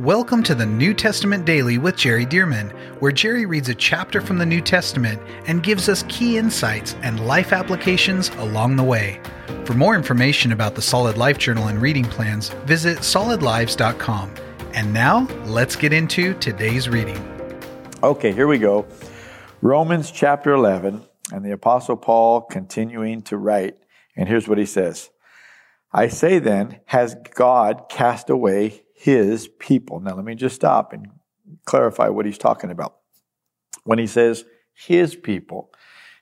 Welcome to the New Testament Daily with Jerry Dirmann, where Jerry reads a chapter from the New Testament and gives us key insights and life applications along the way. For more information about the Solid Life Journal and reading plans, visit solidlives.com. And now, let's get into today's reading. Okay, here we go. Romans chapter 11, and the Apostle Paul continuing to write, and here's what he says. I say then, has God cast away His people? Now, let me just stop and clarify what he's talking about. When he says his people,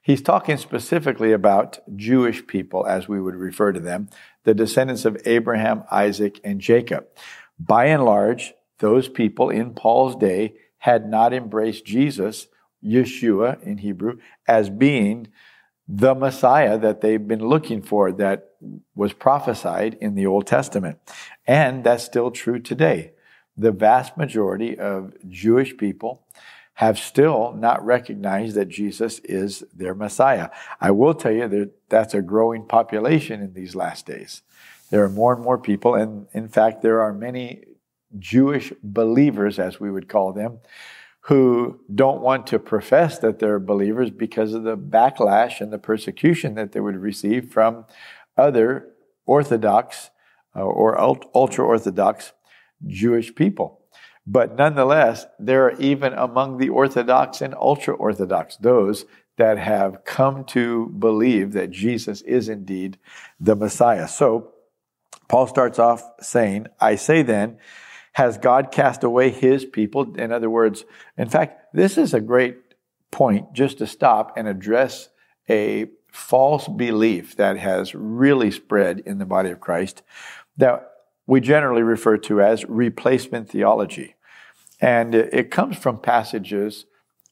he's talking specifically about Jewish people, as we would refer to them, the descendants of Abraham, Isaac, and Jacob. By and large, those people in Paul's day had not embraced Jesus, Yeshua in Hebrew, as being the Messiah that they've been looking for, that was prophesied in the Old Testament. And that's still true today. The vast majority of Jewish people have still not recognized that Jesus is their Messiah. I will tell you that that's a growing population in these last days. There are more and more people, and in fact, there are many Jewish believers, as we would call them, who don't want to profess that they're believers because of the backlash and the persecution that they would receive from other Orthodox or ultra Orthodox Jewish people. But nonetheless, there are even among the Orthodox and ultra Orthodox those that have come to believe that Jesus is indeed the Messiah. So Paul starts off saying, I say then, has God cast away his people? In other words, in fact, this is a great point just to stop and address a false belief that has really spread in the body of Christ that we generally refer to as replacement theology. And it comes from passages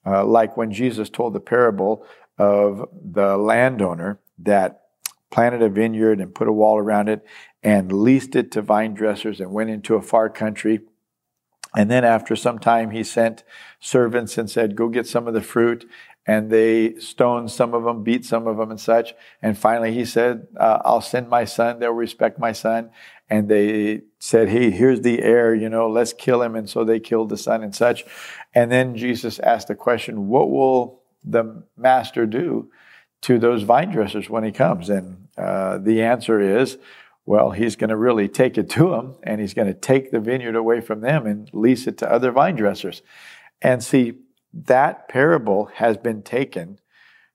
like when Jesus told the parable of the landowner that planted a vineyard and put a wall around it and leased it to vine dressers and went into a far country. And then after some time, he sent servants and said, go get some of the fruit. And they stoned some of them, beat some of them and such. And finally, he said, I'll send my son. They'll respect my son. And they said, hey, here's the heir, let's kill him. And so they killed the son and such. And then Jesus asked the question, what will the master do to those vine dressers when he comes? And the answer is, well, he's going to really take it to them, and he's going to take the vineyard away from them and lease it to other vine dressers. And see, that parable has been taken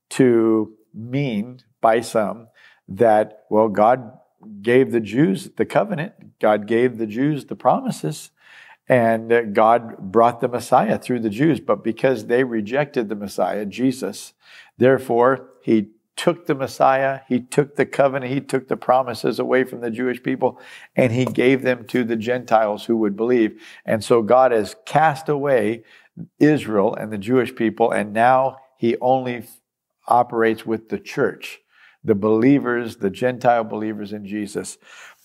to mean by some that, well, God gave the Jews the covenant, God gave the Jews the promises, and God brought the Messiah through the Jews. But because they rejected the Messiah, Jesus, therefore, he took the Messiah, he took the covenant, he took the promises away from the Jewish people, and he gave them to the Gentiles who would believe. And so God has cast away Israel and the Jewish people, and now he only operates with the church, the believers, the Gentile believers in Jesus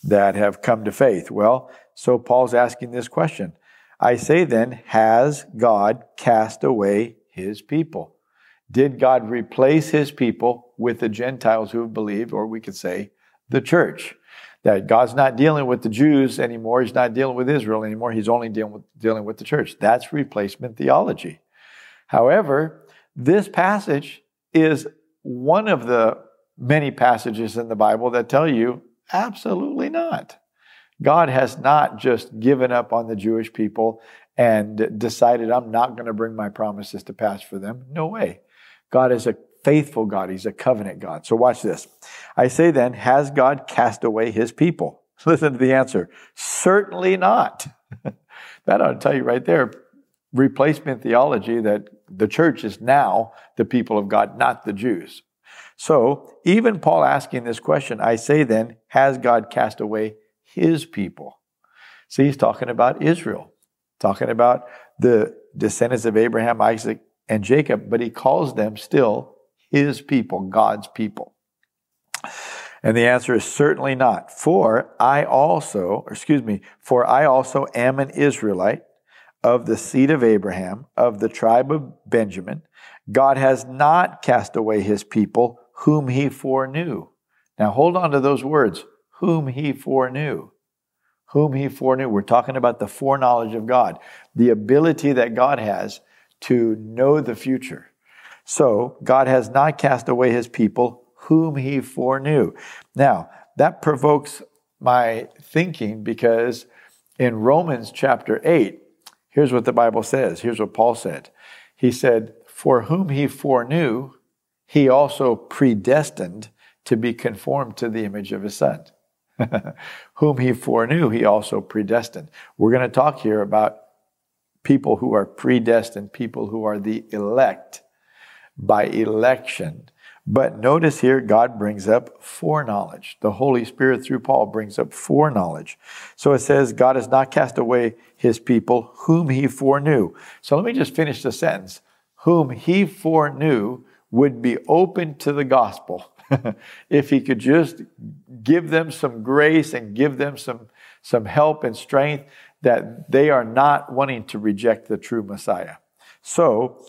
that have come to faith. Well, so Paul's asking this question. I say then, has God cast away his people? Did God replace his people with the Gentiles who have believed, or we could say the church? That God's not dealing with the Jews anymore. He's not dealing with Israel anymore. He's only dealing with the church. That's replacement theology. However, this passage is one of the many passages in the Bible that tell you absolutely not. God has not just given up on the Jewish people and decided, I'm not going to bring my promises to pass for them. No way. God is a faithful God. He's a covenant God. So watch this. I say then, has God cast away his people? Listen to the answer. Certainly not. That ought to tell you right there, replacement theology, that the church is now the people of God, not the Jews. So even Paul asking this question, I say then, has God cast away his people? See, he's talking about Israel, talking about the descendants of Abraham, Isaac, and Jacob, but he calls them still his people, God's people. And the answer is certainly not. For I also am an Israelite of the seed of Abraham, of the tribe of Benjamin. God has not cast away his people whom he foreknew. Now hold on to those words, whom he foreknew. whom he foreknew. We're talking about the foreknowledge of God, the ability that God has to know the future. So God has not cast away his people whom he foreknew. Now, that provokes my thinking, because in Romans chapter 8, here's what the Bible says. Here's what Paul said. He said, for whom he foreknew, he also predestined to be conformed to the image of his Son. Whom he foreknew, he also predestined. We're going to talk here about people who are predestined, people who are the elect by election. But notice here, God brings up foreknowledge. The Holy Spirit through Paul brings up foreknowledge. So it says, God has not cast away his people whom he foreknew. So let me just finish the sentence. Whom he foreknew would be open to the gospel if he could just give them some grace and give them some help and strength, that they are not wanting to reject the true Messiah. So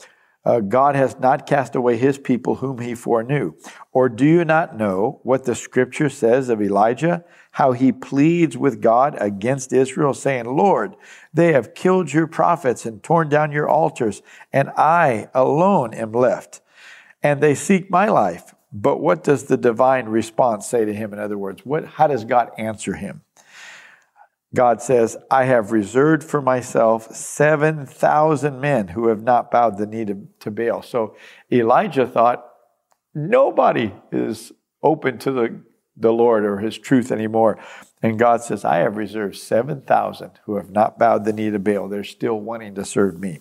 God has not cast away his people whom he foreknew. Or do you not know what the scripture says of Elijah, how he pleads with God against Israel, saying, Lord, they have killed your prophets and torn down your altars, and I alone am left, and they seek my life. But what does the divine response say to him? In other words, how does God answer him? God says, I have reserved for myself 7,000 men who have not bowed the knee to Baal. So Elijah thought, nobody is open to the Lord or his truth anymore. And God says, I have reserved 7,000 who have not bowed the knee to Baal. They're still wanting to serve me.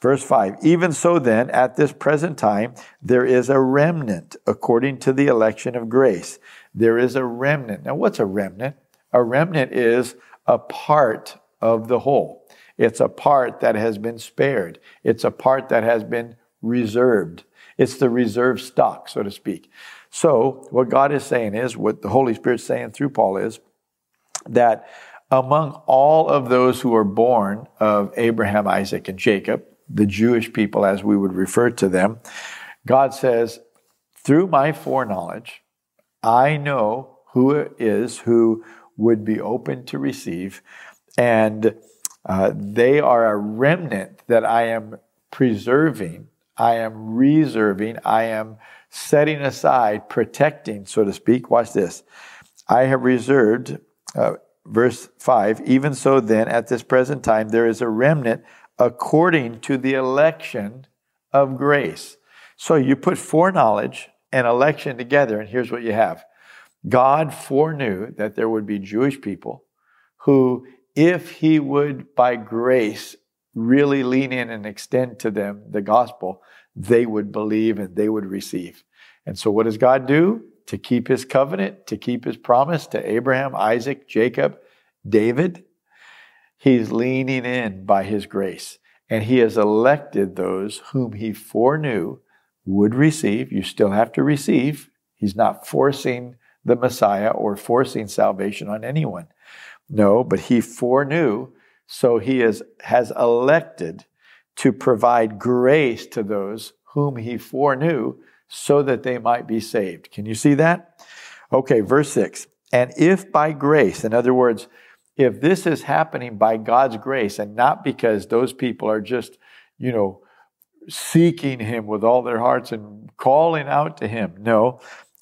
Verse 5, even so then, at this present time, there is a remnant according to the election of grace. There is a remnant. Now, what's a remnant? A remnant is a part of the whole. It's a part that has been spared. It's a part that has been reserved. It's the reserve stock, so to speak. So what God is saying is, what the Holy Spirit's saying through Paul is, that among all of those who are born of Abraham, Isaac, and Jacob, the Jewish people as we would refer to them, God says, through my foreknowledge, I know who it is who would be open to receive, and they are a remnant that I am preserving, I am reserving, I am setting aside, protecting, so to speak. Watch this. I have reserved, verse 5, even so then, at this present time, there is a remnant according to the election of grace. So you put foreknowledge and election together, and here's what you have. God foreknew that there would be Jewish people who, if he would by grace really lean in and extend to them the gospel, they would believe and they would receive. And so what does God do? To keep his covenant, to keep his promise to Abraham, Isaac, Jacob, David, he's leaning in by his grace. And he has elected those whom he foreknew would receive. You still have to receive. He's not forcing the Messiah or forcing salvation on anyone. No, but he foreknew, so he has elected to provide grace to those whom he foreknew so that they might be saved. Can you see that? Okay, verse 6. And if by grace, in other words, if this is happening by God's grace and not because those people are just, you know, seeking him with all their hearts and calling out to him, no.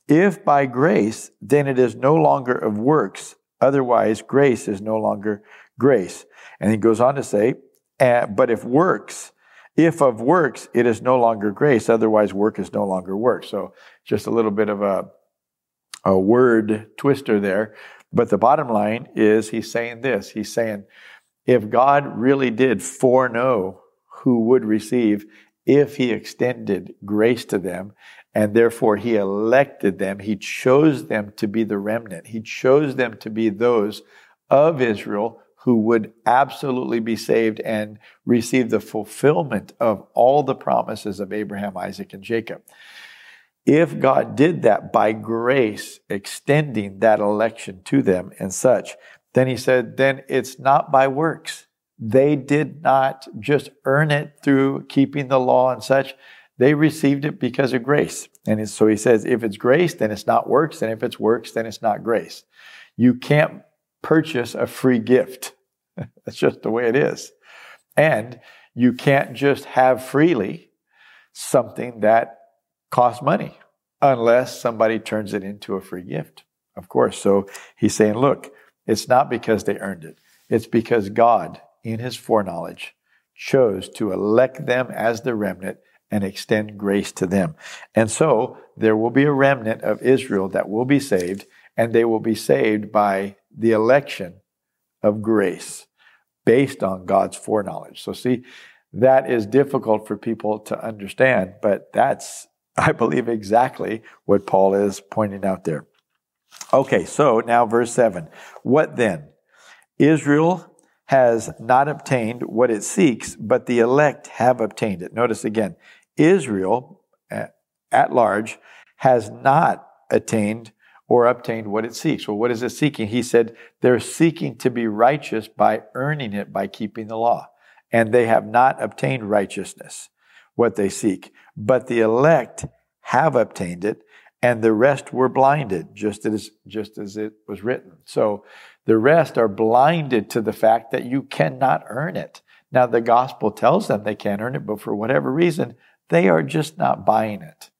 If by grace, then it is no longer of works. Otherwise, grace is no longer grace. And he goes on to say, but if of works, it is no longer grace. Otherwise, work is no longer work. So just a little bit of a word twister there. But the bottom line is he's saying this. He's saying, if God really did foreknow who would receive, if he extended grace to them, and therefore he elected them, he chose them to be the remnant. He chose them to be those of Israel who would absolutely be saved and receive the fulfillment of all the promises of Abraham, Isaac, and Jacob. If God did that by grace, extending that election to them and such, then he said, then it's not by works. They did not just earn it through keeping the law and such. They received it because of grace. And so he says, if it's grace, then it's not works. And if it's works, then it's not grace. You can't purchase a free gift. That's just the way it is. And you can't just have freely something that costs money unless somebody turns it into a free gift, of course. So he's saying, look, it's not because they earned it. It's because God, in his foreknowledge, chose to elect them as the remnant and extend grace to them. And so there will be a remnant of Israel that will be saved, and they will be saved by the election of grace based on God's foreknowledge. So see, that is difficult for people to understand, but that's, I believe, exactly what Paul is pointing out there. Okay, so now verse 7. What then? Israel has not obtained what it seeks, but the elect have obtained it. Notice again, Israel at large has not attained or obtained what it seeks. Well, what is it seeking? He said they're seeking to be righteous by earning it, by keeping the law. And they have not obtained righteousness, what they seek. But the elect have obtained it, and the rest were blinded, just as it was written. So the rest are blinded to the fact that you cannot earn it. Now, the gospel tells them they can't earn it, but for whatever reason, they are just not buying it.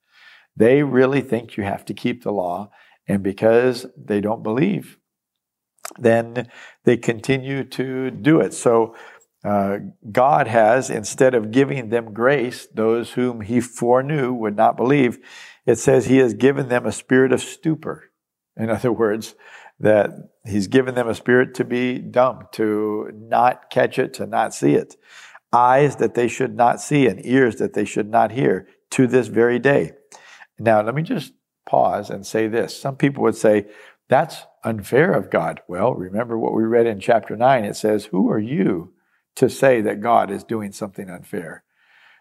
They really think you have to keep the law, and because they don't believe, then they continue to do it. So God has, instead of giving them grace, those whom he foreknew would not believe, it says he has given them a spirit of stupor. In other words, that he's given them a spirit to be dumb, to not catch it, to not see it. Eyes that they should not see and ears that they should not hear to this very day. Now, let me just pause and say this. Some people would say, that's unfair of God. Well, remember what we read in chapter 9. It says, who are you to say that God is doing something unfair?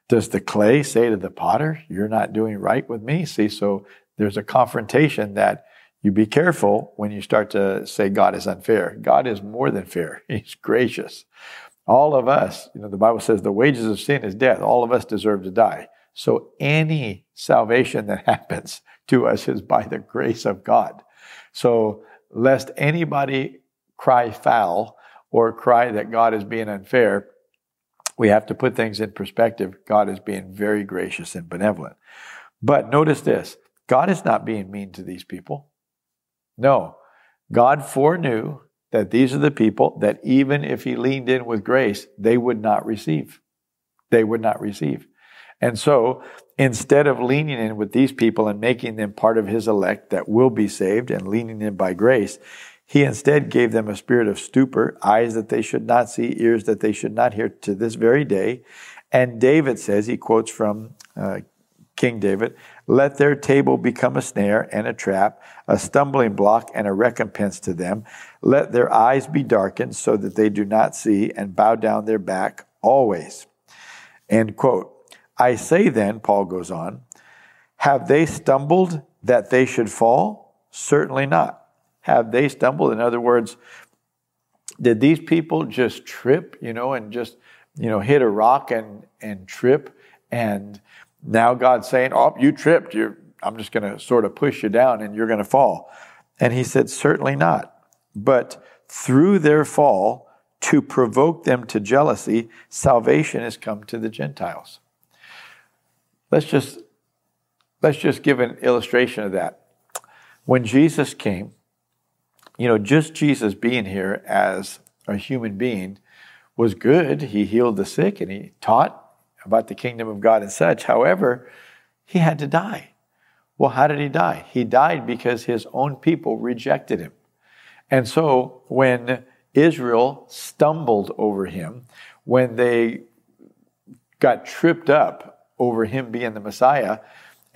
Does the clay say to the potter, you're not doing right with me? See, so there's a confrontation that you be careful when you start to say God is unfair. God is more than fair. He's gracious. All of us, the Bible says the wages of sin is death. All of us deserve to die. So any salvation that happens to us is by the grace of God. So lest anybody cry foul or cry that God is being unfair, we have to put things in perspective. God is being very gracious and benevolent. But notice this, God is not being mean to these people. No, God foreknew that these are the people that even if he leaned in with grace, they would not receive. They would not receive. And so instead of leaning in with these people and making them part of his elect that will be saved and leaning in by grace, he instead gave them a spirit of stupor, eyes that they should not see, ears that they should not hear to this very day. And David says, he quotes from King David, let their table become a snare and a trap, a stumbling block and a recompense to them. Let their eyes be darkened so that they do not see and bow down their back always. End quote. I say then, Paul goes on, have they stumbled that they should fall? Certainly not. Have they stumbled? In other words, did these people just trip, and just, hit a rock and trip? And now God's saying, oh, you tripped. I'm just going to sort of push you down and you're going to fall. And he said, certainly not. But through their fall, to provoke them to jealousy, salvation has come to the Gentiles. Let's just give an illustration of that. When Jesus came, just Jesus being here as a human being was good. He healed the sick and he taught about the kingdom of God and such. However, he had to die. Well, how did he die? He died because his own people rejected him. And so when Israel stumbled over him, when they got tripped up over him being the Messiah,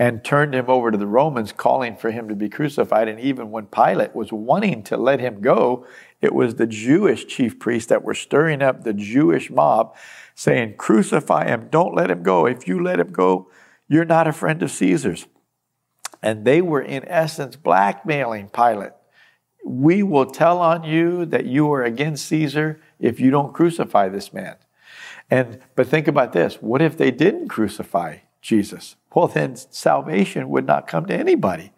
and turned him over to the Romans, calling for him to be crucified. And even when Pilate was wanting to let him go, it was the Jewish chief priests that were stirring up the Jewish mob, saying, crucify him, don't let him go. If you let him go, you're not a friend of Caesar's. And they were, in essence, blackmailing Pilate. We will tell on you that you are against Caesar if you don't crucify this man. But think about this. What if they didn't crucify Jesus? Well, then salvation would not come to anybody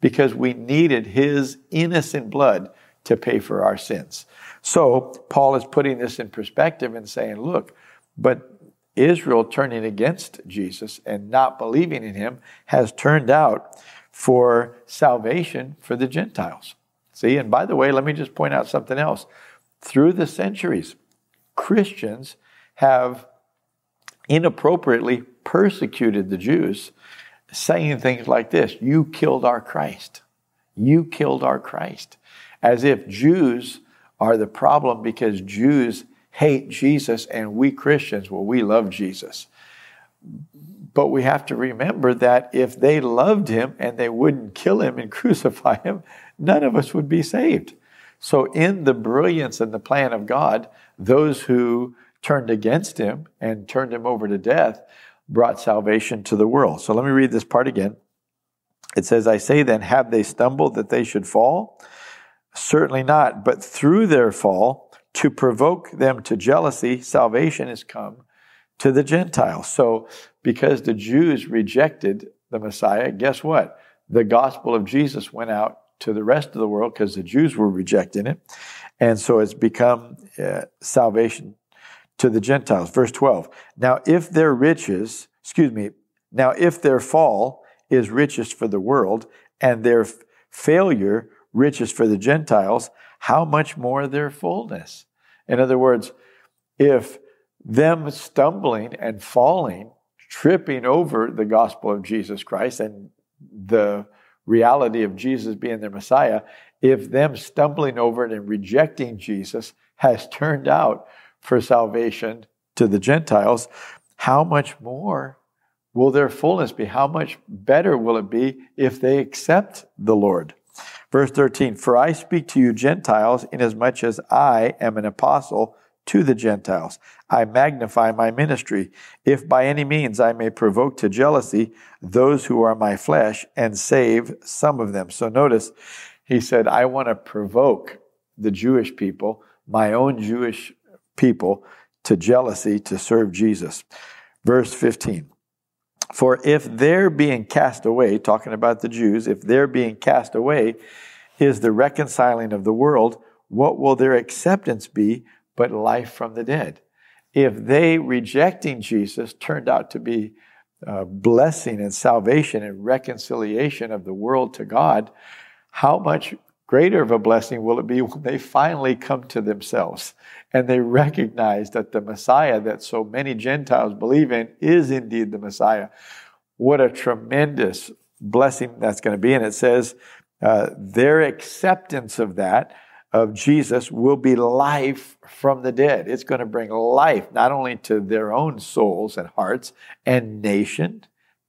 because we needed his innocent blood to pay for our sins. So Paul is putting this in perspective and saying, look, but Israel turning against Jesus and not believing in him has turned out for salvation for the Gentiles. See, and by the way, let me just point out something else. Through the centuries, Christians have inappropriately persecuted the Jews, saying things like this: you killed our Christ. You killed our Christ. As if Jews are the problem because Jews hate Jesus and we Christians, well, we love Jesus. But we have to remember that if they loved him and they wouldn't kill him and crucify him, none of us would be saved. So in the brilliance and the plan of God, those who turned against him and turned him over to death brought salvation to the world. So let me read this part again. It says, I say then, have they stumbled that they should fall? Certainly not, but through their fall, to provoke them to jealousy, salvation has come to the Gentiles. So because the Jews rejected the Messiah, guess what? The gospel of Jesus went out to the rest of the world because the Jews were rejecting it. And so it's become salvation to the Gentiles. Verse 12, now if their fall is riches for the world and their failure riches for the Gentiles, how much more their fullness? In other words, if them stumbling and falling, tripping over the gospel of Jesus Christ and the reality of Jesus being their Messiah, if them stumbling over it and rejecting Jesus has turned out for salvation to the Gentiles, how much more will their fullness be? How much better will it be if they accept the Lord? Verse 13, for I speak to you Gentiles, inasmuch as I am an apostle to the Gentiles. I magnify my ministry, if by any means I may provoke to jealousy those who are my flesh and save some of them. So notice, he said, I want to provoke the Jewish people, my own Jewish people, to jealousy to serve Jesus. Verse 15. For if their being cast away, talking about the Jews, if their being cast away is the reconciling of the world, what will their acceptance be but life from the dead? If they rejecting Jesus turned out to be blessing and salvation and reconciliation of the world to God, how much greater of a blessing will it be when they finally come to themselves and they recognize that the Messiah that so many Gentiles believe in is indeed the Messiah? What a tremendous blessing that's going to be. And it says their acceptance of that, of Jesus, will be life from the dead. It's going to bring life not only to their own souls and hearts and nation,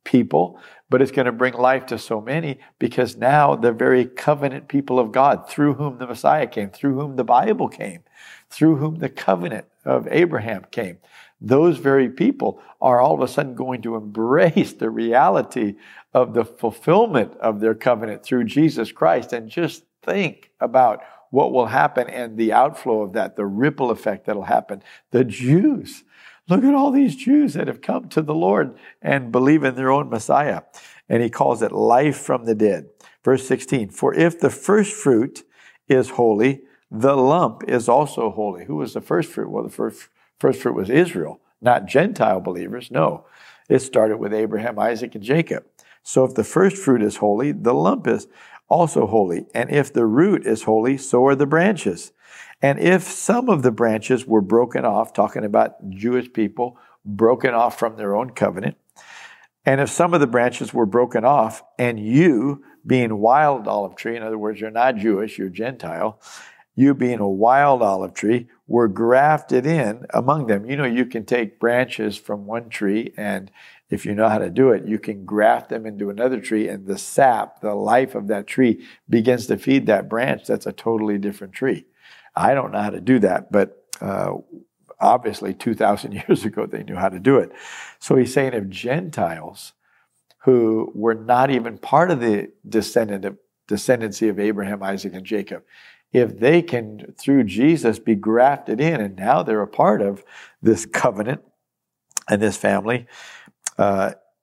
people, but it's going to bring life to so many because now the very covenant people of God, through whom the Messiah came, through whom the Bible came, through whom the covenant of Abraham came, those very people are all of a sudden going to embrace the reality of the fulfillment of their covenant through Jesus Christ. And just think about what will happen and the outflow of that, the ripple effect that'll happen. The Jews. Look at all these Jews that have come to the Lord and believe in their own Messiah. And he calls it life from the dead. Verse 16, for if the first fruit is holy, the lump is also holy. Who was the first fruit? Well, the first fruit was Israel, not Gentile believers. No, it started with Abraham, Isaac, and Jacob. So if the first fruit is holy, the lump is also holy. And if the root is holy, so are the branches. And if some of the branches were broken off, talking about Jewish people broken off from their own covenant, and if some of the branches were broken off, and you, being a wild olive tree, in other words, you're not Jewish, you're Gentile, you being a wild olive tree, were grafted in among them. You know, you can take branches from one tree, and if you know how to do it, you can graft them into another tree, and the sap, the life of that tree, begins to feed that branch. That's a totally different tree. I don't know how to do that, but obviously 2,000 years ago they knew how to do it. So he's saying if Gentiles who were not even part of the descendancy of Abraham, Isaac, and Jacob, if they can, through Jesus, be grafted in, and now they're a part of this covenant and this family,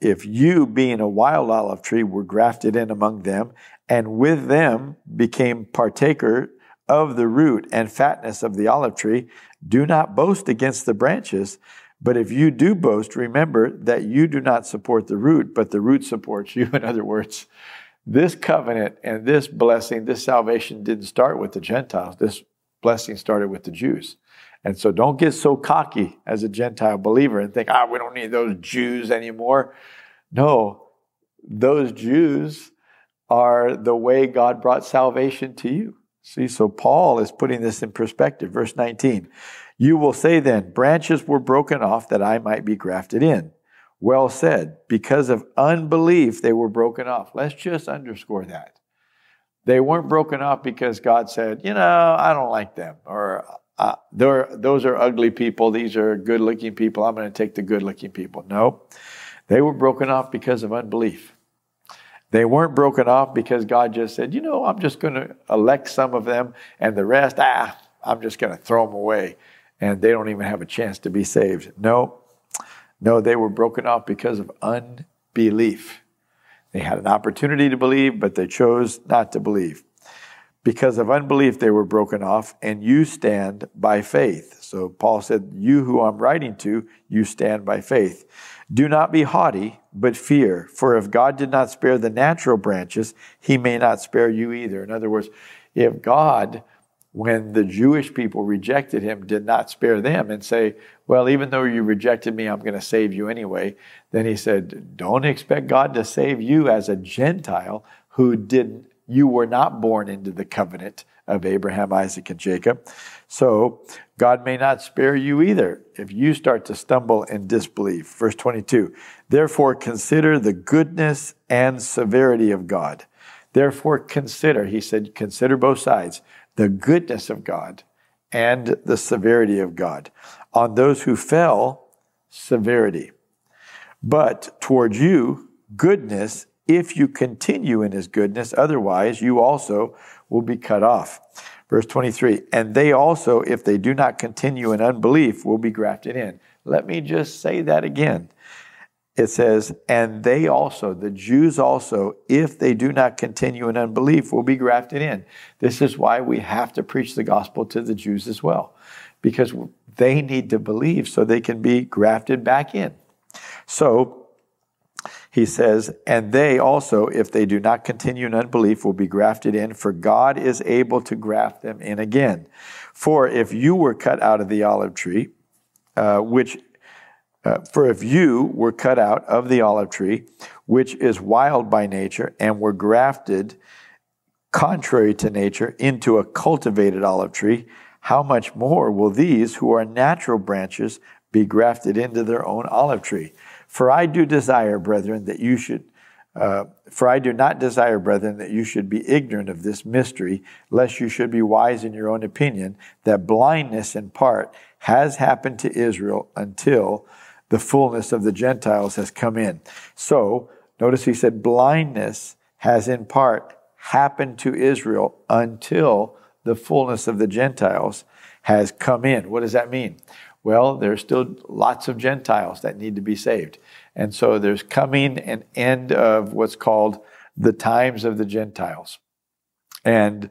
if you, being a wild olive tree, were grafted in among them, and with them became partaker of the root and fatness of the olive tree. Do not boast against the branches. But if you do boast, remember that you do not support the root, but the root supports you. In other words, this covenant and this blessing, this salvation didn't start with the Gentiles. This blessing started with the Jews. And so don't get so cocky as a Gentile believer and think, we don't need those Jews anymore. No, those Jews are the way God brought salvation to you. See, so Paul is putting this in perspective. Verse 19, you will say then, branches were broken off that I might be grafted in. Well said, because of unbelief, they were broken off. Let's just underscore that. They weren't broken off because God said, you know, I don't like them, or those are ugly people. These are good-looking people. I'm going to take the good-looking people. No, they were broken off because of unbelief. They weren't broken off because God just said, you know, I'm just going to elect some of them, and the rest, I'm just going to throw them away, and they don't even have a chance to be saved. No. No, they were broken off because of unbelief. They had an opportunity to believe, but they chose not to believe. Because of unbelief, they were broken off, and you stand by faith. So Paul said, you who I'm writing to, you stand by faith. Do not be haughty, but fear. For if God did not spare the natural branches, he may not spare you either. In other words, if God, when the Jewish people rejected him, did not spare them and say, well, even though you rejected me, I'm going to save you anyway. Then he said, don't expect God to save you as a Gentile who didn't, you were not born into the covenant of Abraham, Isaac, and Jacob. So God may not spare you either if you start to stumble in disbelief. Verse 22, therefore consider the goodness and severity of God. Therefore consider, he said, consider both sides. The goodness of God and the severity of God. On those who fell, severity. But toward you, goodness, if you continue in his goodness, otherwise you also will be cut off. Verse 23, and they also, if they do not continue in unbelief, will be grafted in. Let me just say that again. It says, and they also, the Jews also, if they do not continue in unbelief, will be grafted in. This is why we have to preach the gospel to the Jews as well, because they need to believe so they can be grafted back in. So he says, and they also, if they do not continue in unbelief, will be grafted in, for God is able to graft them in again. For if you were cut out of the olive tree, for if you were cut out of the olive tree, which is wild by nature, and were grafted contrary to nature into a cultivated olive tree, how much more will these who are natural branches be grafted into their own olive tree? For I do desire, brethren, that you should, be ignorant of this mystery, lest you should be wise in your own opinion, that blindness in part has happened to Israel until the fullness of the Gentiles has come in. So, notice he said blindness has in part happened to Israel until the fullness of the Gentiles has come in. What does that mean? Well, there's still lots of Gentiles that need to be saved. And so there's coming an end of what's called the times of the Gentiles. And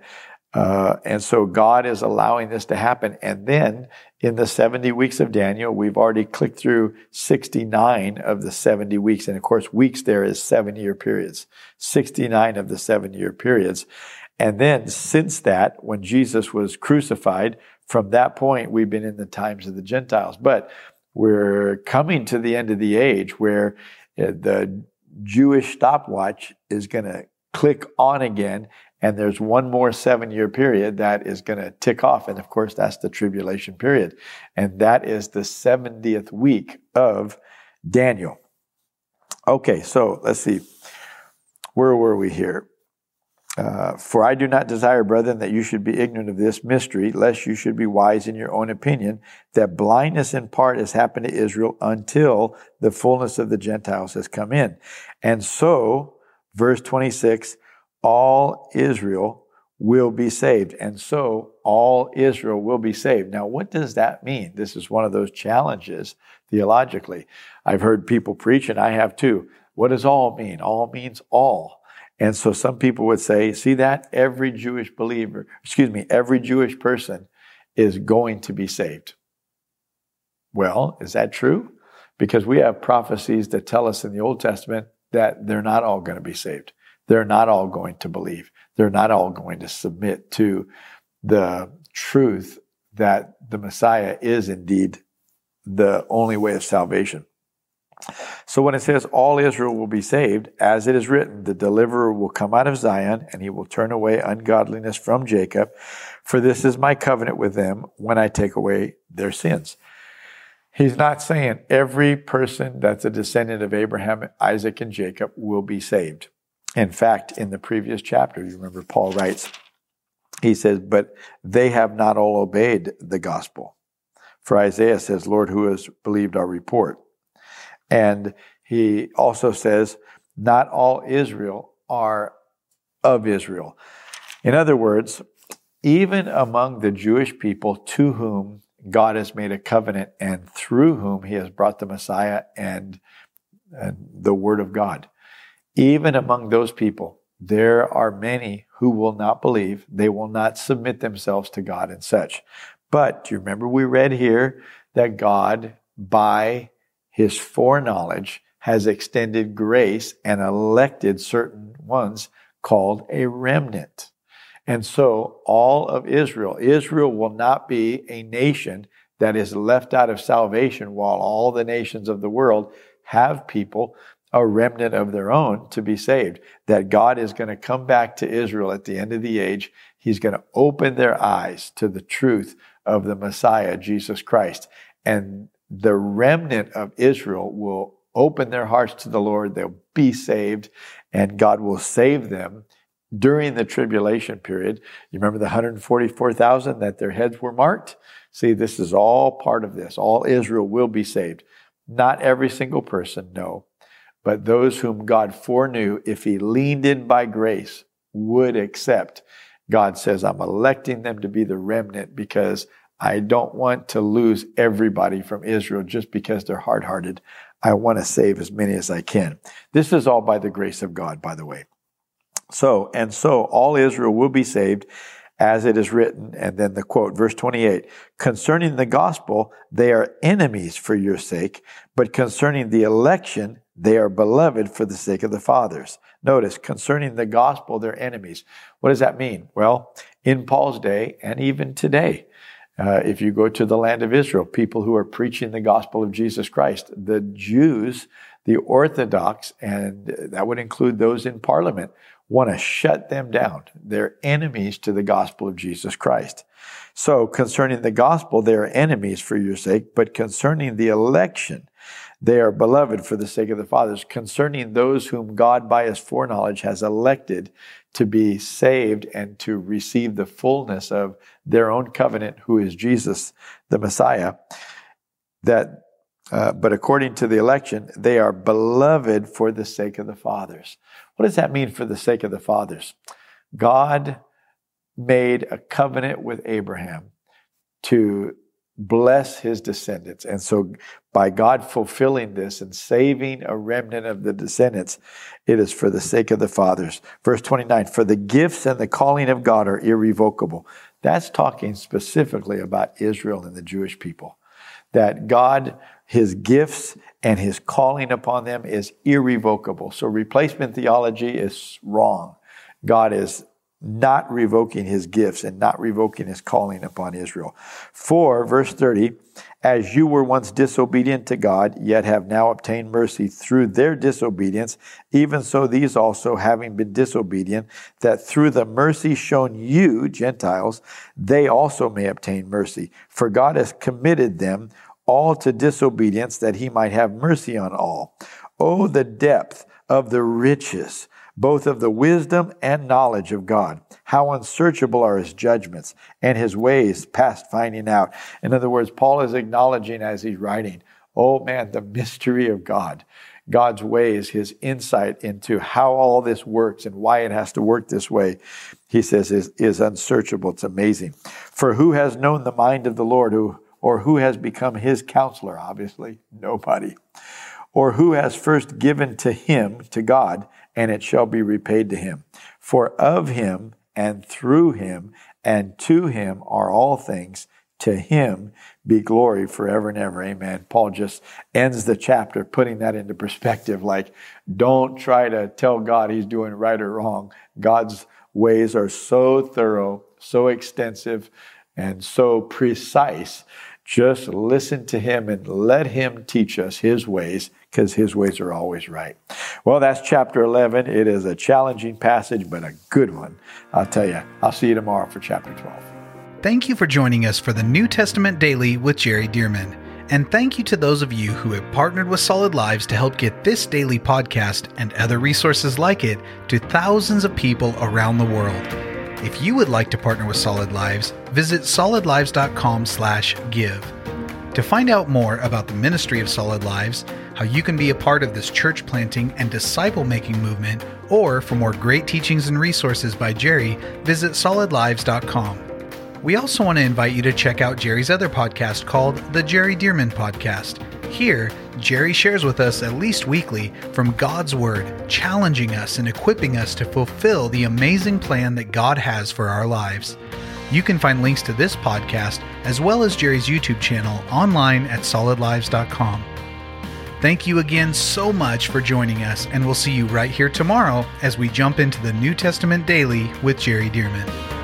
so God is allowing this to happen. And then in the 70 weeks of Daniel, we've already clicked through 69 of the 70 weeks. And of course, weeks there is 7-year periods, 69 of the 7-year periods. And then since that, when Jesus was crucified, from that point, we've been in the times of the Gentiles. But we're coming to the end of the age where the Jewish stopwatch is going to click on again. And there's one more 7-year period that is going to tick off. And of course, that's the tribulation period. And that is the 70th week of Daniel. Okay, so let's see. Where were we here? For I do not desire, brethren, that you should be ignorant of this mystery, lest you should be wise in your own opinion, that blindness in part has happened to Israel until the fullness of the Gentiles has come in. And so, verse 26, all Israel will be saved. And so all Israel will be saved. Now, what does that mean? This is one of those challenges theologically. I've heard people preach, and I have too. What does all mean? All means all. And so some people would say, see that? Every Jewish believer, every Jewish person is going to be saved. Well, is that true? Because we have prophecies that tell us in the Old Testament that they're not all going to be saved. They're not all going to believe. They're not all going to submit to the truth that the Messiah is indeed the only way of salvation. So when it says all Israel will be saved, as it is written, the deliverer will come out of Zion, and he will turn away ungodliness from Jacob. For this is my covenant with them when I take away their sins. He's not saying every person that's a descendant of Abraham, Isaac, and Jacob will be saved. In fact, in the previous chapter, you remember Paul writes, he says, but they have not all obeyed the gospel. For Isaiah says, Lord, who has believed our report? And he also says, not all Israel are of Israel. In other words, even among the Jewish people to whom God has made a covenant and through whom he has brought the Messiah and the Word of God, even among those people, there are many who will not believe. They will not submit themselves to God and such. But do you remember we read here that God, by his foreknowledge, has extended grace and elected certain ones called a remnant. And so all of Israel will not be a nation that is left out of salvation while all the nations of the world have people, a remnant of their own, to be saved. That God is going to come back to Israel at the end of the age. He's going to open their eyes to the truth of the Messiah, Jesus Christ. And the remnant of Israel will open their hearts to the Lord. They'll be saved, and God will save them during the tribulation period. You remember the 144,000 that their heads were marked? See, this is all part of this. All Israel will be saved. Not every single person, no. But those whom God foreknew, if he leaned in by grace, would accept. God says, I'm electing them to be the remnant because I don't want to lose everybody from Israel just because they're hard-hearted. I want to save as many as I can. This is all by the grace of God, by the way. So all Israel will be saved as it is written. And then the quote, verse 28, concerning the gospel, they are enemies for your sake, but concerning the election, they are beloved for the sake of the fathers. Notice, concerning the gospel, they're enemies. What does that mean? Well, in Paul's day and even today, if you go to the land of Israel, people who are preaching the gospel of Jesus Christ, the Jews, the Orthodox, and that would include those in parliament, want to shut them down. They're enemies to the gospel of Jesus Christ. So concerning the gospel, they are enemies for your sake, but concerning the election, they are beloved for the sake of the fathers. Concerning those whom God by his foreknowledge has elected to be saved and to receive the fullness of their own covenant, who is Jesus, the Messiah, but according to the election, they are beloved for the sake of the fathers. What does that mean, for the sake of the fathers? God made a covenant with Abraham to bless his descendants. And so by God fulfilling this and saving a remnant of the descendants, it is for the sake of the fathers. Verse 29, for the gifts and the calling of God are irrevocable. That's talking specifically about Israel and the Jewish people. That God, his gifts and his calling upon them is irrevocable. So replacement theology is wrong. God is not revoking his gifts and not revoking his calling upon Israel. For, verse 30, as you were once disobedient to God, yet have now obtained mercy through their disobedience, even so these also, having been disobedient, that through the mercy shown you, Gentiles, they also may obtain mercy. For God has committed them all to disobedience, that he might have mercy on all. Oh, the depth of the riches, both of the wisdom and knowledge of God. How unsearchable are his judgments, and his ways past finding out. In other words, Paul is acknowledging as he's writing, oh man, the mystery of God, God's ways, his insight into how all this works and why it has to work this way, he says is unsearchable. It's amazing. For who has known the mind of the Lord, or who has become his counselor? Obviously, nobody. or who has first given to him, to God, and it shall be repaid to him. For of him and through him and to him are all things. To him be glory forever and ever. Amen. Paul just ends the chapter putting that into perspective, like, don't try to tell God he's doing right or wrong. God's ways are so thorough, so extensive, and so precise. Just listen to him and let him teach us his ways, because his ways are always right. Well, that's chapter 11. It is a challenging passage, but a good one. I'll tell you, I'll see you tomorrow for chapter 12. Thank you for joining us for the New Testament Daily with Jerry Dirmann. And thank you to those of you who have partnered with Solid Lives to help get this daily podcast and other resources like it to thousands of people around the world. If you would like to partner with Solid Lives, visit solidlives.com/give. To find out more about the ministry of Solid Lives, how you can be a part of this church planting and disciple-making movement, or for more great teachings and resources by Jerry, visit solidlives.com. We also want to invite you to check out Jerry's other podcast called the Jerry Dirmann Podcast. Here, Jerry shares with us at least weekly from God's Word, challenging us and equipping us to fulfill the amazing plan that God has for our lives. You can find links to this podcast as well as Jerry's YouTube channel online at solidlives.com. Thank you again so much for joining us, and we'll see you right here tomorrow as we jump into the New Testament Daily with Jerry Dirmann.